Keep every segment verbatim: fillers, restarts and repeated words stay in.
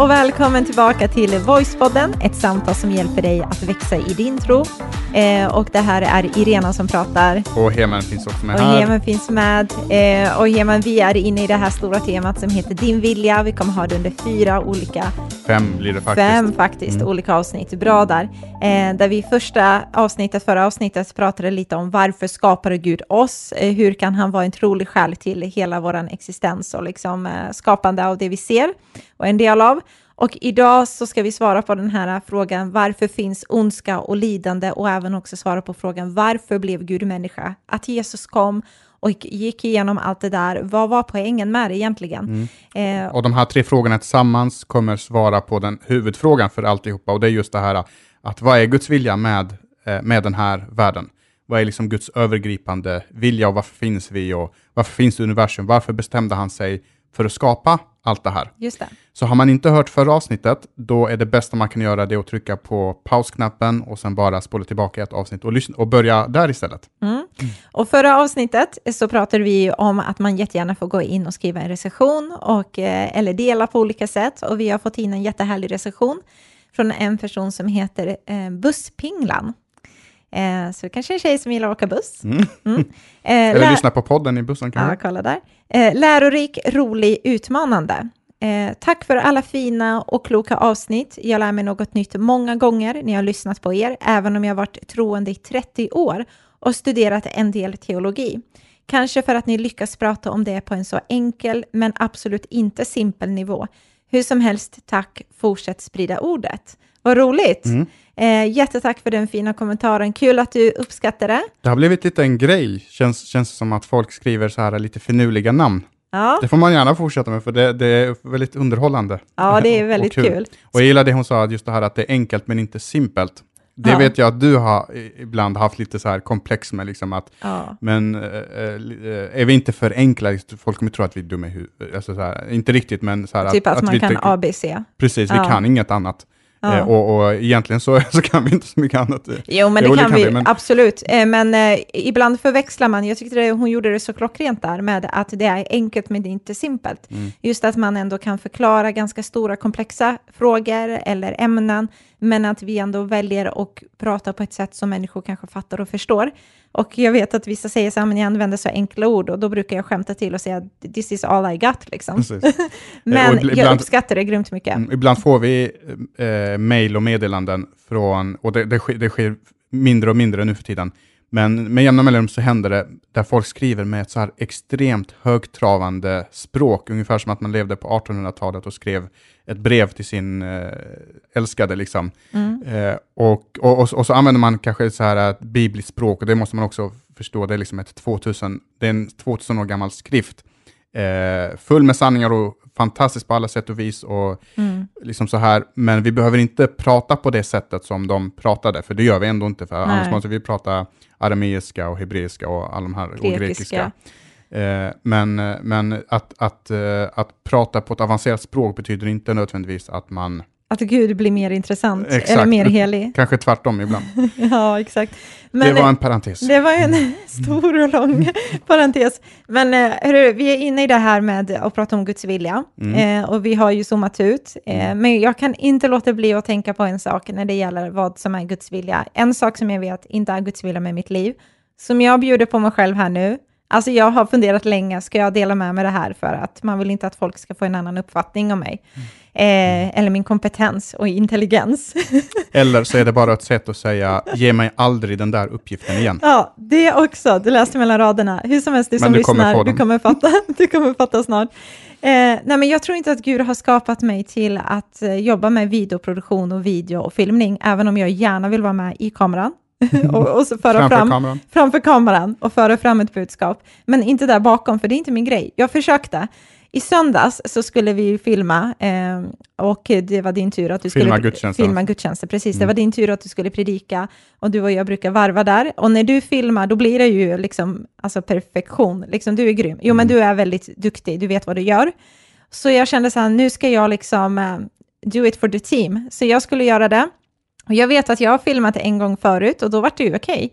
och välkommen tillbaka till Voicepodden, ett samtal som hjälper dig att växa i din tro. Eh, och det här är Irena som pratar. Och Heman finns också med och här. Och Heman finns med. Eh, och Heman, vi är inne i det här stora temat som heter Din vilja. Vi kommer ha det under fyra olika... Fem blir det faktiskt. Fem faktiskt, mm. olika avsnitt. Bra där. Eh, där vi i första avsnittet, förra avsnittet, pratade lite om varför skapade Gud oss? Eh, hur kan han vara en trolig själ till hela våran existens och liksom eh, skapande av det vi ser och en del av? Och idag så ska vi svara på den här frågan, varför finns ondska och lidande? Och även också svara på frågan, varför blev Gud människa? Att Jesus kom och gick igenom allt det där. Vad var poängen med det egentligen? Mm. Eh, och de här tre frågorna tillsammans kommer svara på den huvudfrågan för alltihopa. Och det är just det här, att vad är Guds vilja med, med den här världen? Vad är liksom Guds övergripande vilja och varför finns vi? Och varför finns universum? Varför bestämde han sig för att skapa allt det här? Just det. Så har man inte hört förra avsnittet, då är det bästa man kan göra det att trycka på pausknappen och sen bara spola tillbaka ett avsnitt och, lyssna, och börja där istället. Mm. Och förra avsnittet så pratade vi om att man jättegärna får gå in och skriva en recension och, eller dela på olika sätt. Och vi har fått in en jättehärlig recension från en person som heter eh, Busspinglan. Eh, så det kanske är en tjej som gillar att åka buss. Mm. Mm. Eh, Eller lä- lyssna på podden i bussen kan ja, kolla där. Eh, lärorik, rolig, utmanande. Eh, tack för alla fina och kloka avsnitt. Jag lär mig något nytt många gånger när jag har lyssnat på er. Även om jag har varit troende i trettio år och studerat en del teologi. Kanske för att ni lyckas prata om det på en så enkel men absolut inte simpel nivå. Hur som helst, tack. Fortsätt sprida ordet. Vad roligt. Mm. Eh, jättetack för den fina kommentaren. Kul att du uppskattar det. Det har blivit lite en grej. Känns, känns som att folk skriver så här lite finurliga namn. Ja. Det får man gärna fortsätta med för det, det är väldigt underhållande. Ja, det är väldigt och kul. kul. Och jag gillar det hon sa, just det här att det är enkelt men inte simpelt. Det ja. vet jag att du har ibland haft lite så här komplex med liksom att ja. men äh, äh, är vi inte för enkla, folk kommer tro att vi är dumma i huvudet. Alltså så här, inte riktigt men så här typ att, att, att man vi kan A B C. Precis, ja. vi kan inget annat. Ja. Och, och egentligen så, så kan vi inte så mycket annat. Jo, men det, det kan vi, vi men... absolut. Men eh, ibland förväxlar man, jag tyckte det, hon gjorde det så klockrent där med att det är enkelt men det är inte simpelt. Mm. Just att man ändå kan förklara ganska stora komplexa frågor eller ämnen, men att vi ändå väljer att prata på ett sätt som människor kanske fattar och förstår. Och jag vet att vissa säger så här, men jag använder så enkla ord. Och då brukar jag skämta till och säga, this is all I got, liksom. Men ibland, jag uppskattar det grymt mycket. Ibland får vi eh, mejl och meddelanden från, och det, det, sker, det sker mindre och mindre nu för tiden. Men med jämna mellanrum så händer det där folk skriver med ett så här extremt högtravande språk. Ungefär som att man levde på artonhundratalet och skrev ett brev till sin älskade. Liksom. Mm. Eh, och, och, och, och så använder man kanske så här ett bibliskt språk. Och det måste man också förstå. Det är, liksom ett tvåtusen, det är en tvåtusen år gammal skrift. Eh, full med sanningar och fantastiskt på alla sätt och vis. Och mm. liksom så här. Men vi behöver inte prata på det sättet som de pratade. För det gör vi ändå inte. För annars måste vi prata arameiska och hebreiska och alla de här grekiska. Och grekiska. Eh, men men att, att, att prata på ett avancerat språk betyder inte nödvändigtvis att man... Att Gud blir mer intressant. Exakt. Eller mer helig. Kanske tvärtom ibland. Ja, exakt. Men det var en parentes. Det var en stor och lång parentes. Men hörru, vi är inne i det här med att prata om Guds vilja. Mm. Eh, och vi har ju zoomat ut. Eh, men jag kan inte låta bli att tänka på en sak när det gäller vad som är Guds vilja. En sak som jag vet inte är Guds vilja med mitt liv. Som jag bjuder på mig själv här nu. Alltså jag har funderat länge, ska jag dela med mig det här för att man vill inte att folk ska få en annan uppfattning om mig. Mm. Eh, eller min kompetens och intelligens. Eller så är det bara ett sätt att säga, ge mig aldrig den där uppgiften igen. Ja, det också. Du läste mellan raderna. Hur som helst, du som du lyssnar, kommer du, kommer fatta, du kommer fatta snart. Eh, nej men jag tror inte att Gud har skapat mig till att jobba med videoproduktion och video och filmning. Även om jag gärna vill vara med i kameran. och, och så föra framför, fram, kameran. framför kameran och föra fram ett budskap, men inte där bakom, för det är inte min grej. Jag försökte i söndags, så skulle vi filma eh, och det var din tur att du filma skulle gudstjänster. filma gudstjänster precis mm. Det var din tur att du skulle predika och du och jag brukar varva där, och när du filmar då blir det ju liksom, alltså perfektion liksom, du är grym, jo mm. men du är väldigt duktig, du vet vad du gör, så jag kände så här, nu ska jag liksom uh, do it for the team, så jag skulle göra det. Och jag vet att jag har filmat en gång förut och då var det ju okej.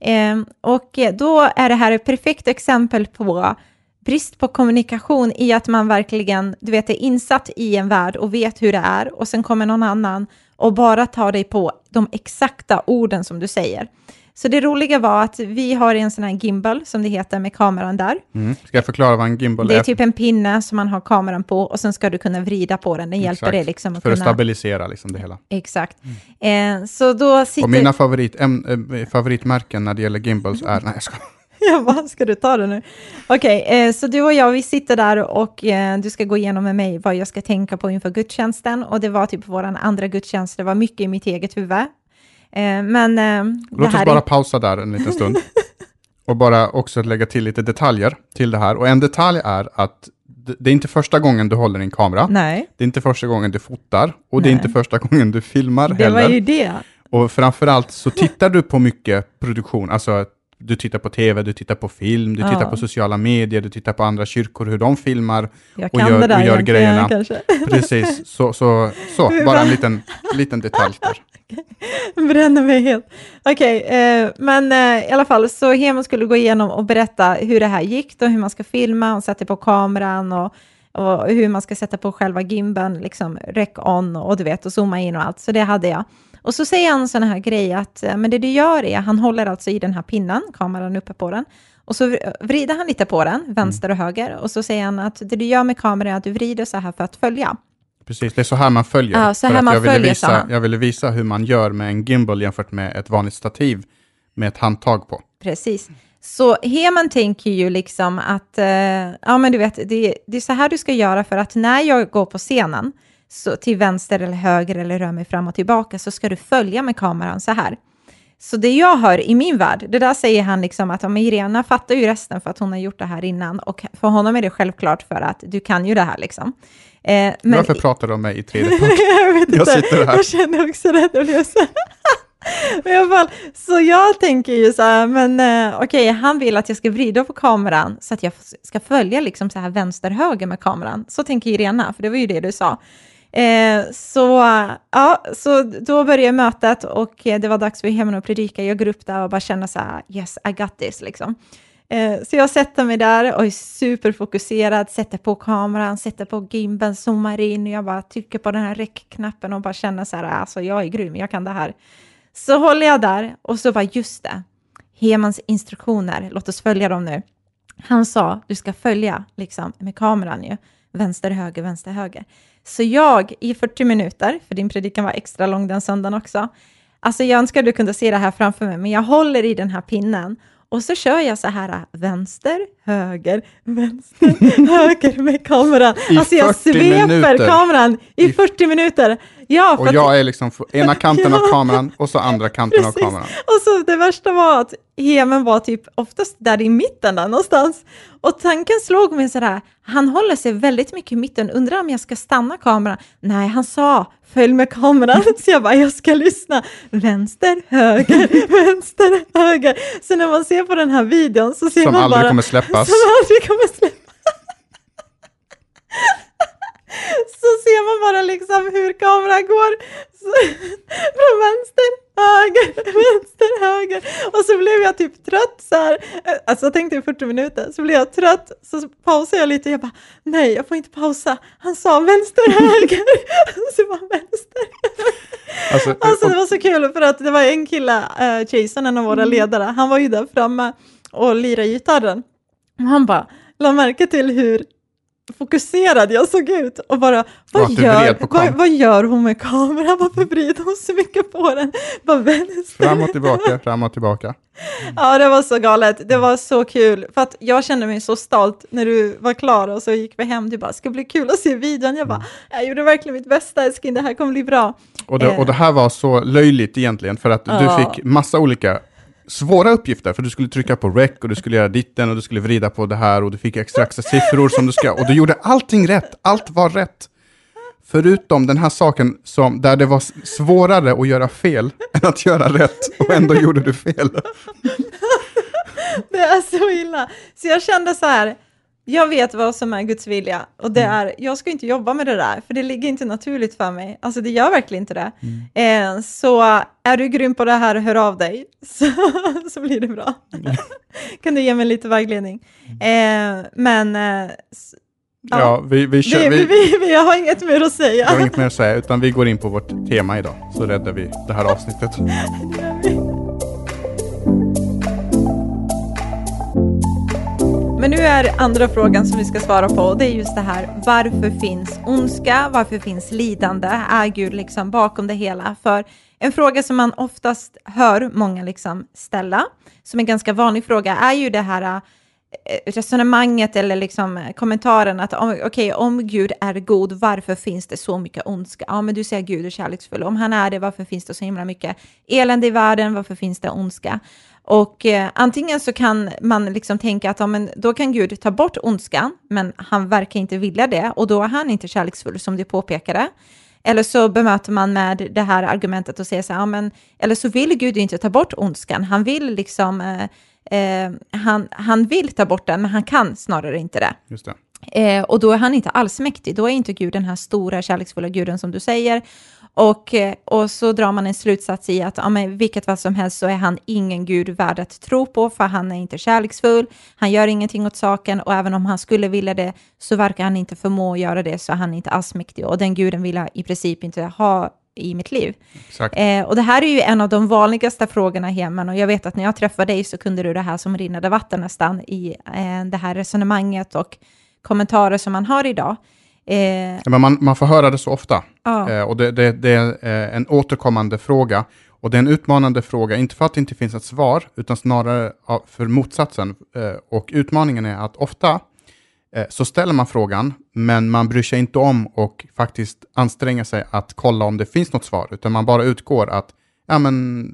Okay. Eh, och då är det här ett perfekt exempel på brist på kommunikation i att man verkligen, du vet, är insatt i en värld och vet hur det är. Och sen kommer någon annan och bara tar dig på de exakta orden som du säger. Så det roliga var att vi har en sån här gimbal som det heter med kameran där. Mm. Ska jag förklara vad en gimbal är? Det är typ en pinne som man har kameran på och sen ska du kunna vrida på den. Den hjälper dig liksom att för att kunna... stabilisera liksom det hela. Exakt. Mm. Eh, så då sitter... Och mina favorit, äm, favoritmärken när det gäller gimbals är... Nej, jag ska... Ja, vad ska du ta det nu? Okej, okay, eh, så du och jag, vi sitter där och eh, du ska gå igenom med mig vad jag ska tänka på inför gudstjänsten. Och det var typ våran andra gudstjänst, det var mycket i mitt eget huvud. Eh, men, eh, Låt oss bara är... pausa där en liten stund och bara också lägga till lite detaljer till det här. Och en detalj är att det är inte första gången du håller din kamera. Nej. Det är inte första gången du fotar och Nej. Det är inte första gången du filmar det heller. Det var ju det. Och framförallt så tittar du på mycket produktion, alltså du tittar på tv, du tittar på film, du ja. tittar på sociala medier, du tittar på andra kyrkor, hur de filmar och gör, och gör grejerna. Kanske. Precis, så, så, så. bara en liten, liten detalj där. Bränner mig helt. Okej, okay, eh, men eh, i alla fall så Heman skulle gå igenom och berätta hur det här gick och hur man ska filma och sätta på kameran och, och hur man ska sätta på själva gimben, liksom rec on och du vet och zooma in och allt. Så det hade jag. Och så säger han sån här grej att men det du gör är, han håller alltså i den här pinnen, kameran uppe på den. Och så vrider han lite på den, vänster och höger. Och så säger han att det du gör med kameran är att du vrider så här för att följa. Precis, det är så här man följer. Ja, så här man jag, följer ville visa, jag ville visa hur man gör med en gimbal jämfört med ett vanligt stativ med ett handtag på. Precis. Så Heman tänker ju liksom att, eh, ja men du vet, det, det är så här du ska göra för att när jag går på scenen så till vänster eller höger eller rör mig fram och tillbaka så ska du följa med kameran så här. Så det jag hör i min värld, det där säger han liksom att ja, Irena fattar ju resten för att hon har gjort det här innan och för honom är det självklart för att du kan ju det här liksom. Eh, men... Varför pratar du om mig i tredje part? Jag vet inte, jag sitter här. Jag känner också det. Det blir så... I alla fall, så jag tänker ju så här, men eh, okej, okay, han vill att jag ska vrida på kameran så att jag ska följa liksom så här vänster höger med kameran. Så tänker Irena, för det var ju det du sa. Eh, så, ja, så då började mötet och det var dags för Heman och predika. Jag går upp där och bara känner så här, yes, I got this liksom. Eh, så jag sätter mig där och är superfokuserad, sätter på kameran, sätter på gimben, zoomar in och jag bara trycker på den här rec-knappen och bara känner så här, alltså jag är grym, jag kan det här. Så håller jag där och så bara, just det, Hemans instruktioner, låt oss följa dem nu. Han sa, du ska följa liksom med kameran ju. Vänster, höger, vänster, höger. Så jag i fyrtio minuter, för din predikan var extra lång den söndagen också. Alltså jag önskar du kunde se det här framför mig, men jag håller i den här pinnen. Och så kör jag så här, vänster, höger, vänster, höger med kameran. Alltså jag sveper minuter. kameran i, I fyrtio minuter. Ja, för och jag att... är liksom ena kanten av kameran och så andra kanten Precis. Av kameran. Och så det värsta var att Heman var typ oftast där i mitten där någonstans. Och tanken slog mig så här, han håller sig väldigt mycket i mitten. Undrar om jag ska stanna kameran? Nej, han sa, följ med kameran. Så jag bara, jag ska lyssna. Vänster, höger, vänster, höger. Så när man ser på den här videon så ser som man bara... Som aldrig kommer släppas. Som aldrig kommer släppas. Så ser man bara liksom hur kameran går så, från vänster, höger, vänster, höger. Och så blev jag typ trött så här. Alltså jag tänkte i fyrtio minuter. Så blev jag trött. Så pausade jag lite. Jag bara, nej jag får inte pausa. Han sa vänster, höger. Så bara vänster. Alltså, alltså det var så kul för att det var en kille, uh, Jason, en av våra ledare. Han var ju där framme och lirade gitarren. Och han bara, la märke till hur fokuserad jag såg ut och bara vad, ja, gör, vad, vad gör hon med kameran, varför vrider hon så mycket på den, bara vänster fram och tillbaka, fram och tillbaka. Mm. Ja, det var så galet, det var så kul för att jag kände mig så stolt när du var klar och så gick vi hem, du bara ska bli kul att se videon, jag bara jag gjorde verkligen mitt bästa älskling, det här kommer bli bra. Och det, och det här var så löjligt egentligen för att ja. du fick massa olika svåra uppgifter, för du skulle trycka på rec och du skulle göra ditten och du skulle vrida på det här och du fick extra extra siffror som du ska, och du gjorde allting rätt, allt var rätt förutom den här saken som, där det var svårare att göra fel än att göra rätt och ändå gjorde du fel. Det är så illa, så jag kände så här, jag vet vad som är Guds vilja. Och det mm. är, jag ska inte jobba med det där. För det ligger inte naturligt för mig. Alltså det gör verkligen inte det. Mm. Eh, så är du grym på det här, hör av dig. Så, så blir det bra. Mm. Kan du ge mig lite vägledning. Eh, men... Eh, ja, ja vi, vi, kör, det, vi, vi, vi har inget mer att säga. Vi har inget mer att säga. Utan vi går in på vårt tema idag. Så räddar vi det här avsnittet. Men nu är andra frågan som vi ska svara på. Och det är just det här. Varför finns ondska? Varför finns lidande? Är Gud liksom bakom det hela? För en fråga som man oftast hör många liksom ställa. Som en ganska vanlig fråga är ju det här resonemanget eller liksom kommentaren att okej, okay, om Gud är god, varför finns det så mycket ondska? Ja, men du säger Gud är kärleksfull. Om han är det, varför finns det så himla mycket elände i världen? Varför finns det ondska? Och eh, antingen så kan man liksom tänka att ja, men då kan Gud ta bort ondskan, men han verkar inte vilja det och då är han inte kärleksfull som du påpekade. Eller så bemöter man med det här argumentet och säger så här, ja, men, eller så vill Gud inte ta bort ondskan. Han vill liksom eh, Eh, han, han vill ta bort den, men han kan snarare inte det. Just det. Eh, och då är han inte allsmäktig. Då är inte Gud den här stora kärleksfulla guden som du säger. Och, eh, och så drar man en slutsats i att ja, men vilket vad som helst så är han ingen gud värd att tro på. För han är inte kärleksfull. Han gör ingenting åt saken. Och även om han skulle vilja det så verkar han inte förmå att göra det. Så är han inte allsmäktig. Och den guden vill jag i princip inte ha i mitt liv. Eh, och det här är ju en av de vanligaste frågorna hemma. Och jag vet att när jag träffade dig så kunde du det här som rinnade vatten nästan i eh, det här resonemanget och kommentarer som man har idag. Eh, Men man, man får höra det så ofta. Ah. Eh, och det, det, det är en återkommande fråga. Och det är en utmanande fråga. Inte för att det inte finns ett svar utan snarare för motsatsen. Eh, och utmaningen är att ofta så ställer man frågan, men man bryr sig inte om och faktiskt anstränger sig att kolla om det finns något svar. Utan man bara utgår att, ja men,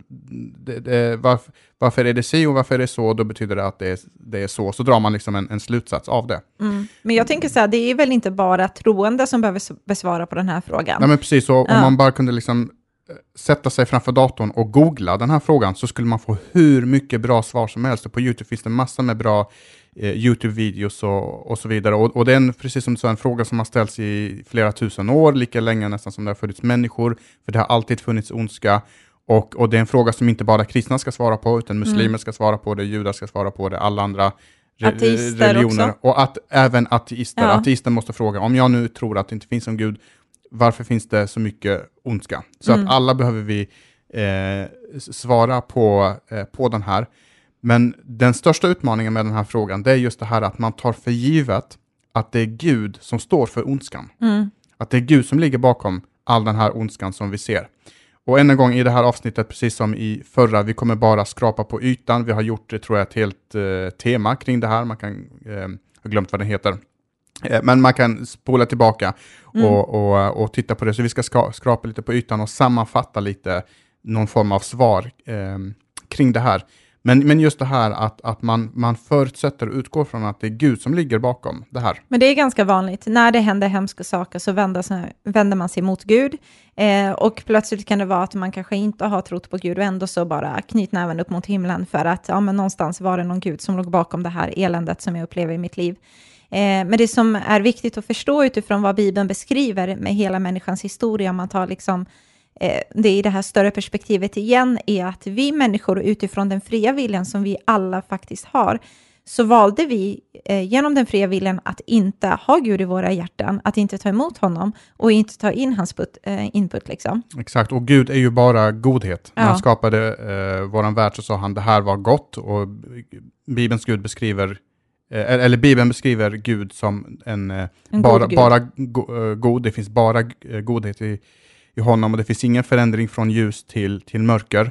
det, det, varför, varför är det si och varför är det så? Då betyder det att det är, det är så. Så drar man liksom en, en slutsats av det. Mm. Men jag tänker så här, det är väl inte bara troende som behöver besvara på den här frågan? Nej men precis, och om ja. man bara kunde liksom sätta sig framför datorn och googla den här frågan så skulle man få hur mycket bra svar som helst. Och på YouTube finns det massa med bra eh, YouTube-videos och, och så vidare. Och, och det är en, precis som du sa, en fråga som har ställts i flera tusen år, lika länge nästan som det har funnits människor. För det har alltid funnits ondska. Och, och det är en fråga som inte bara kristna ska svara på utan muslimer mm. ska svara på det, judar ska svara på det, alla andra re- religioner. Också. Och att, även ateister. Ja. Ateister måste fråga, om jag nu tror att det inte finns en gud, varför finns det så mycket ondska? Så mm. att alla behöver vi eh, svara på, eh, på den här. Men den största utmaningen med den här frågan, det är just det här att man tar för givet att det är Gud som står för ondskan. Mm. Att det är Gud som ligger bakom all den här ondskan som vi ser. Och än en gång i det här avsnittet, precis som i förra, vi kommer bara skrapa på ytan. Vi har gjort, tror jag, ett helt eh, tema kring det här. Man kan, eh, jag har glömt vad den heter. Men man kan spola tillbaka och, mm. och, och titta på det. Så vi ska ska, skrapa lite på ytan och sammanfatta lite någon form av svar eh, kring det här. Men, men just det här att, att man, man förutsätter och utgår från att det är Gud som ligger bakom det här. Men det är ganska vanligt. När det händer hemska saker så vänder, vänder man sig mot Gud. Eh, och plötsligt kan det vara att man kanske inte har trott på Gud och ändå så bara knytnäven upp mot himlen. För att ja, men någonstans var det någon Gud som låg bakom det här eländet som jag upplever i mitt liv. Men det som är viktigt att förstå utifrån vad Bibeln beskriver med hela människans historia, om man tar liksom, det i det här större perspektivet igen, är att vi människor utifrån den fria viljan som vi alla faktiskt har, så valde vi genom den fria viljan att inte ha Gud i våra hjärtan, att inte ta emot honom och inte ta in hans put, input. Liksom. Exakt, och Gud är ju bara godhet. Ja. När han skapade eh, våran värld så sa han det här var gott, och Bibelns Gud beskriver Eller Bibeln beskriver Gud som en, en bara, god, Gud. bara go, god. Det finns bara godhet i, i honom. Och det finns ingen förändring från ljus till, till mörker.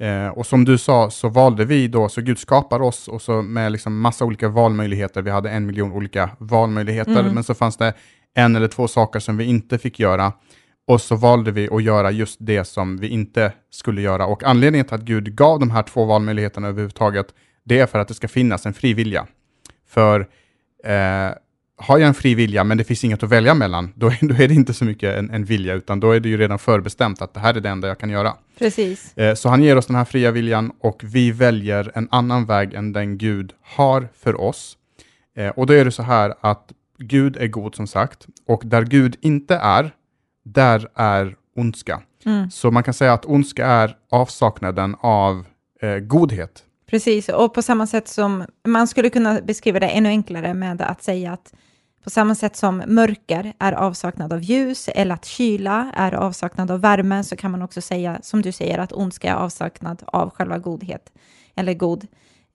Eh, och som du sa så valde vi då. Så Gud skapar oss. Och så med liksom massa olika valmöjligheter. Vi hade en miljon olika valmöjligheter. Mm. Men så fanns det en eller två saker som vi inte fick göra. Och så valde vi att göra just det som vi inte skulle göra. Och anledningen till att Gud gav de här två valmöjligheterna överhuvudtaget. Det är för att det ska finnas en fri vilja. För eh, har jag en fri vilja men det finns inget att välja mellan, då, då är det inte så mycket en, en vilja, utan då är det ju redan förbestämt att det här är det enda jag kan göra. Precis. Eh, så han ger oss den här fria viljan och vi väljer en annan väg än den Gud har för oss. Eh, och då är det så här att Gud är god som sagt. Och där Gud inte är, där är ondska. Mm. Så man kan säga att ondska är avsaknaden av eh, godhet. Precis, och på samma sätt som, man skulle kunna beskriva det ännu enklare med att säga att på samma sätt som mörker är avsaknad av ljus eller att kyla är avsaknad av värme, så kan man också säga, som du säger, att ondska är avsaknad av själva godhet. Eller god,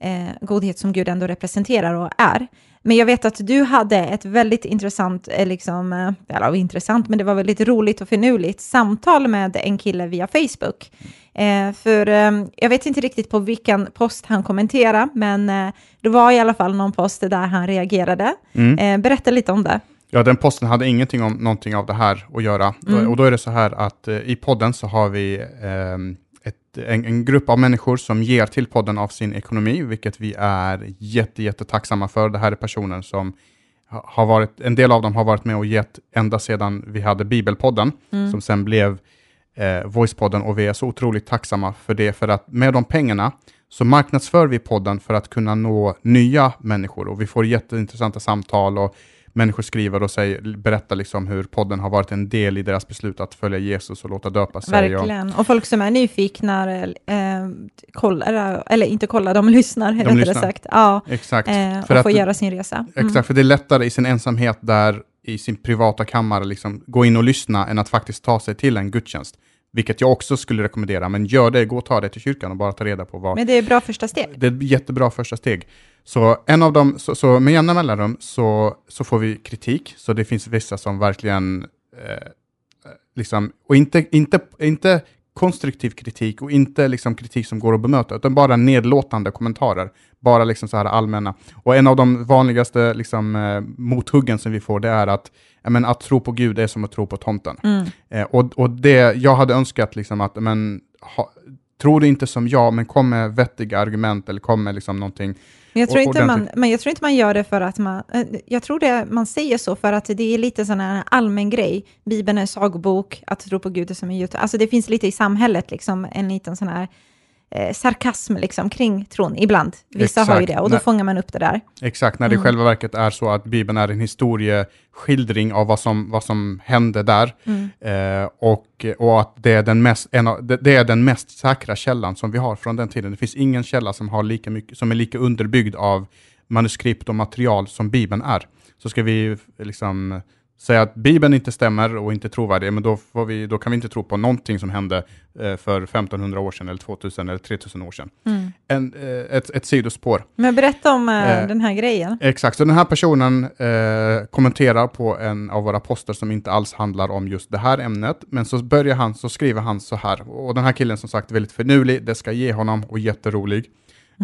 eh, godhet som Gud ändå representerar och är. Men jag vet att du hade ett väldigt intressant, eh, liksom, eh, eller intressant, men det var väldigt roligt och finurligt samtal med en kille via Facebook. Eh, för eh, jag vet inte riktigt på vilken post han kommenterade, men eh, det var i alla fall någon post där han reagerade. Mm. Eh, berätta lite om det. Ja, den posten hade ingenting om någonting av det här att göra. Mm. Och då är det så här att eh, i podden så har vi... Eh, Ett, en, en grupp av människor som ger till podden av sin ekonomi, vilket vi är jätte, jätte tacksamma för. Det här är personer som har varit, en del av dem har varit med och gett ända sedan vi hade Bibelpodden, mm. som sen blev eh, Voicepodden, och vi är så otroligt tacksamma för det, för att med de pengarna så marknadsför vi podden för att kunna nå nya människor, och vi får jätteintressanta samtal och människor skriver och säger, berättar liksom hur podden har varit en del i deras beslut att följa Jesus och låta döpa sig. Verkligen. Och, och folk som är nyfikna eh, kollar, eller inte kollar, de lyssnar. De lyssnar. Sagt. Ja, exakt. Eh, för och får att, göra sin resa. Mm. Exakt, för det är lättare i sin ensamhet där i sin privata kammare liksom, gå in och lyssna än att faktiskt ta sig till en gudstjänst. Vilket jag också skulle rekommendera. Men gör det, gå och ta det till kyrkan och bara ta reda på vad... Men det är bra första steg. Det är ett jättebra första steg. Så en av dem, så, så med jämna mellanrum så, så får vi kritik. Så det finns vissa som verkligen eh, liksom, och inte, inte, inte konstruktiv kritik och inte liksom kritik som går att bemöta, utan bara nedlåtande kommentarer. Bara liksom så här allmänna. Och en av de vanligaste liksom, eh, mothuggen som vi får, det är att men att tro på Gud är som att tro på tomten. Mm. Eh, och, och det, jag hade önskat liksom att, men ha, tro det inte som jag, men kom med vettiga argument eller kom med liksom någonting. Men jag tror, och, inte man, men jag tror inte man gör det för att man, jag tror det man säger så för att det är lite sån här allmän grej. Bibeln är en sagobok, att tro på Gud är som en jute. Alltså det finns lite i samhället liksom en liten sån här Eh, sarkasm liksom kring tron ibland. Vissa exakt, har ju det, och då när, fångar man upp det där. Exakt, när det i mm. själva verket är så att Bibeln är en historieskildring av vad som, vad som hände där. Mm. Eh, och, och att det är, den mest, en av, det, det är den mest säkra källan som vi har från den tiden. Det finns ingen källa som, har lika mycket, som är lika underbyggd av manuskript och material som Bibeln är. Så ska vi liksom... säga att Bibeln inte stämmer och inte trovärdig, men då, får vi, då kan vi inte tro på någonting som hände eh, för femtonhundra år sedan eller tvåtusen eller tretusen år sedan. Mm. En, eh, ett, ett sidospår. Men berätta om eh, eh, den här grejen. Exakt, så den här personen eh, kommenterar på en av våra poster som inte alls handlar om just det här ämnet, men så börjar han, så skriver han så här, och den här killen som sagt väldigt förnulig, det ska ge honom, och jätterolig.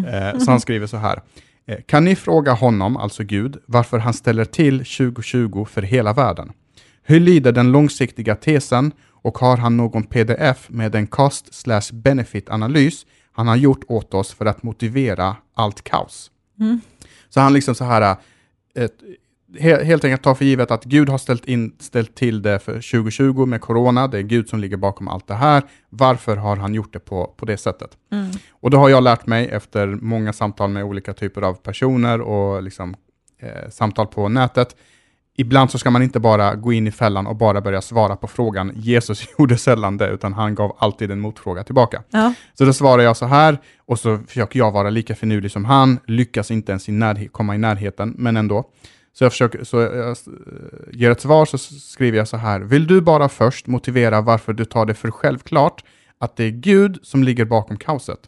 Eh, så han skriver så här. Kan ni fråga honom, alltså Gud, varför han ställer till tjugotjugo för hela världen? Hur lyder den långsiktiga tesen, och har han någon pdf med en cost-slash-benefit-analys han har gjort åt oss för att motivera allt kaos? Mm. Så han liksom så här, ett, helt enkelt tar för givet att Gud har ställt, in, ställt till det för tjugotjugo med corona. Det är Gud som ligger bakom allt det här. Varför har han gjort det på, på det sättet? Mm. Och då har jag lärt mig efter många samtal med olika typer av personer och liksom, eh, samtal på nätet. Ibland så ska man inte bara gå in i fällan och bara börja svara på frågan. Jesus gjorde sällan det, utan han gav alltid en motfråga tillbaka. Ja. Så då svarar jag så här, och så försöker jag vara lika finurlig som han. Lyckas inte ens i närhet, komma i närheten, men ändå. Så jag, försöker, så jag ger ett svar, så skriver jag så här. Vill du bara först motivera varför du tar det för självklart att det är Gud som ligger bakom kaoset?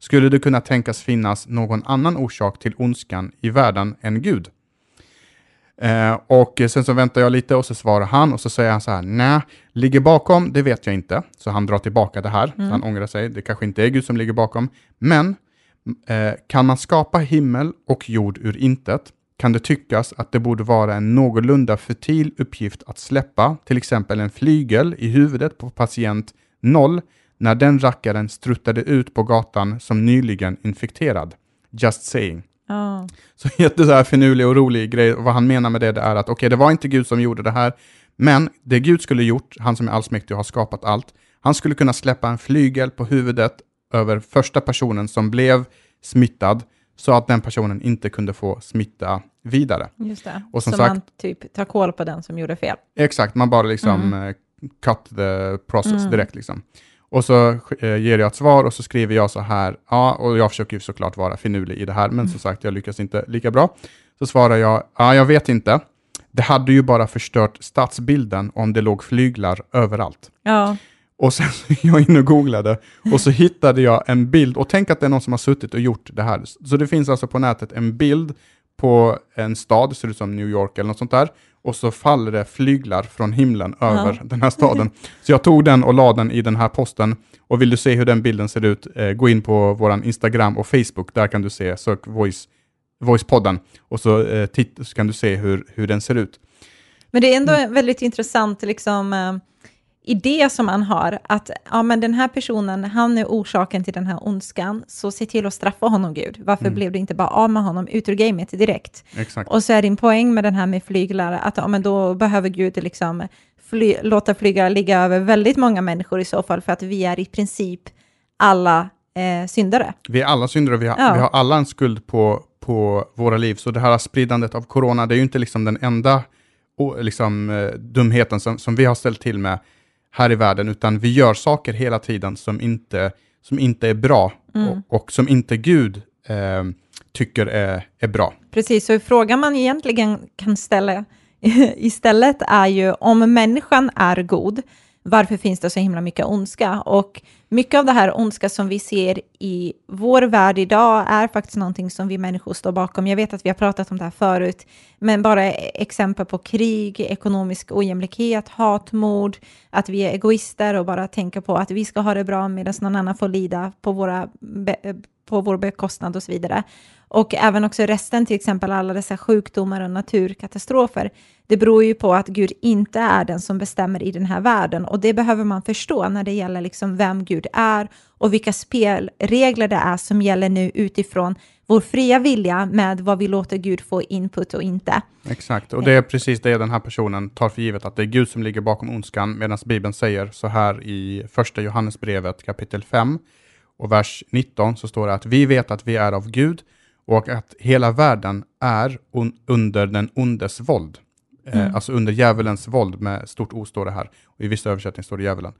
Skulle det kunna tänkas finnas någon annan orsak till ondskan i världen än Gud? Eh, och sen så väntar jag lite, och så svarar han, och så säger han så här. Nej, ligger bakom, det vet jag inte. Så han drar tillbaka det här. Mm. Så han ångrar sig. Det kanske inte är Gud som ligger bakom. Men eh, kan man skapa himmel och jord ur intet? Kan det tyckas att det borde vara en någorlunda fertil uppgift att släppa till exempel en flygel i huvudet på patient noll när den rackaren struttade ut på gatan som nyligen infekterad? Just saying. Oh. Så jätte så här finurlig och rolig grej. Och vad han menar med det, det är att okej, okay, det var inte Gud som gjorde det här, men det Gud skulle gjort, han som är allsmäktig och har skapat allt, han skulle kunna släppa en flygel på huvudet över första personen som blev smittad, så att den personen inte kunde få smitta vidare. Just det. Och som, som sagt, man typ tar koll på den som gjorde fel. Exakt, man bara liksom mm. cut the process mm. direkt liksom. Och så eh, ger jag ett svar och så skriver jag så här. Ja, och jag försöker ju såklart vara finurlig i det här. Men mm. som sagt, jag lyckas inte lika bra. Så svarar jag, ja jag vet inte. Det hade ju bara förstört stadsbilden om det låg flyglar överallt. Ja. Och sen så gick jag in och googlade. Och så hittade jag en bild. Och tänk att det är någon som har suttit och gjort det här. Så det finns alltså på nätet en bild på en stad. Ser ut som New York eller något sånt där. Och så faller det flyglar från himlen ja. Över den här staden. Så jag tog den och la den i den här posten. Och vill du se hur den bilden ser ut. Eh, gå in på våran Instagram och Facebook. Där kan du se. Sök voice, Voicepodden. Och så, eh, titt, så kan du se hur, hur den ser ut. Men det är ändå mm. väldigt intressant liksom... Eh... idé som man har att ja, men den här personen, han är orsaken till den här ondskan, så se till att straffa honom Gud. Varför mm. blev du inte bara av med honom ut ur gamet direkt? Exakt. Och så är din poäng med den här med flyglar att ja, men då behöver Gud liksom fly, låta flyglar ligga över väldigt många människor i så fall, för att vi är i princip alla eh, syndare. Vi är alla syndare, vi har, ja. vi har alla en skuld på, på våra liv. Så det här spridandet av corona, det är ju inte liksom den enda och, liksom, eh, dumheten som, som vi har ställt till med här i världen, utan vi gör saker hela tiden som inte, som inte är bra mm. och, och som inte Gud eh, tycker är, är bra. Precis, så frågan man egentligen kan ställa istället är ju, om människan är god, varför finns det så himla mycket ondska? Och mycket av det här ondska som vi ser i vår värld idag är faktiskt någonting som vi människor står bakom. Jag vet att vi har pratat om det här förut, men bara exempel på krig, ekonomisk ojämlikhet, hatmord, att vi är egoister och bara tänker på att vi ska ha det bra medan någon annan får lida på, våra be- på vår bekostnad och så vidare. Och även också resten, till exempel alla dessa sjukdomar och naturkatastrofer. Det beror ju på att Gud inte är den som bestämmer i den här världen. Och det behöver man förstå när det gäller liksom vem Gud är. Och vilka spelregler det är som gäller nu utifrån vår fria vilja. Med vad vi låter Gud få input och inte. Exakt. Och det är precis det den här personen tar för givet. Att det är Gud som ligger bakom ondskan. Medan Bibeln säger så här i första Johannesbrevet kapitel fem. Och vers nitton så står det att vi vet att vi är av Gud. Och att hela världen är un- under den ondes våld. Mm. Eh, alltså under djävulens våld, med stort O står det här. Och i vissa översättningar står det djävulen.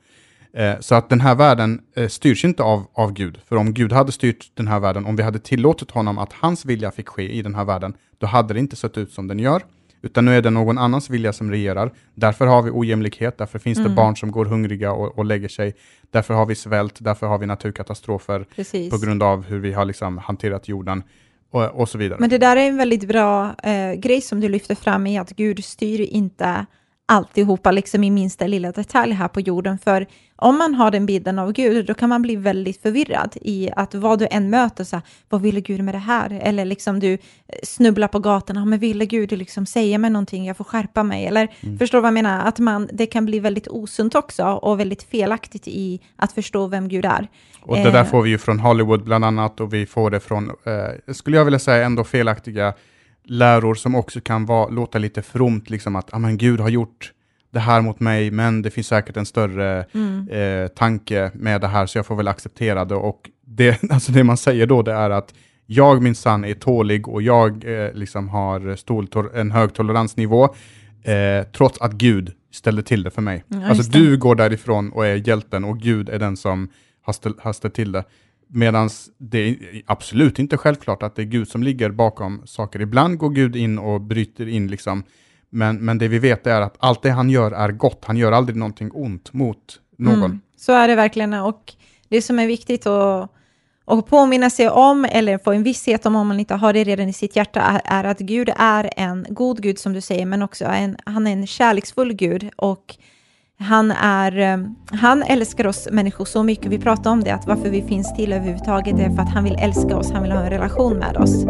Eh, så att den här världen eh, styrs inte av, av Gud. För om Gud hade styrt den här världen, om vi hade tillåtit honom att hans vilja fick ske i den här världen, då hade det inte sett ut som den gör. Utan nu är det någon annans vilja som regerar. Därför har vi ojämlikhet, därför finns mm. det barn som går hungriga och, och lägger sig. Därför har vi svält, därför har vi naturkatastrofer. Precis. På grund av hur vi har liksom hanterat jorden. Och, och så vidare. Men det där är en väldigt bra eh, grej som du lyfter fram, i att Gud styr inte alltihopa liksom i minsta lilla detalj här på jorden. För om man har den bilden av Gud, då kan man bli väldigt förvirrad i att vad du än möter, så här, vad ville Gud med det här? Eller liksom du snubblar på gatorna, men ville Gud liksom säga mig någonting, jag får skärpa mig. Eller mm. förstår vad jag menar? Att man, det kan bli väldigt osunt också och väldigt felaktigt i att förstå vem Gud är. Och det där eh. får vi ju från Hollywood bland annat, och vi får det från, eh, skulle jag vilja säga ändå felaktiga läror som också kan vara, låta lite fromt liksom, att ah, men Gud har gjort det här mot mig, men det finns säkert en större mm. eh, tanke med det här, så jag får väl acceptera det. Och det, alltså det man säger då, det är att jag minsann är tålig och jag eh, liksom har stor, en hög toleransnivå eh, trots att Gud ställde till det för mig. Ja, alltså du går därifrån och är hjälten, och Gud är den som har, ställ, har ställt till det. Medan det är absolut inte självklart att det är Gud som ligger bakom saker. Ibland går Gud in och bryter in liksom. Men, men det vi vet är att allt det han gör är gott. Han gör aldrig någonting ont mot någon. Mm, så är det verkligen. Och det som är viktigt att, att påminna sig om, eller få en visshet om, om man inte har det redan i sitt hjärta, är, är att Gud är en god Gud som du säger. Men också en, han är en kärleksfull Gud. Och Han, är, han älskar oss människor så mycket. Vi pratar om det, att varför vi finns till överhuvudtaget är för att han vill älska oss. Han vill ha en relation med oss.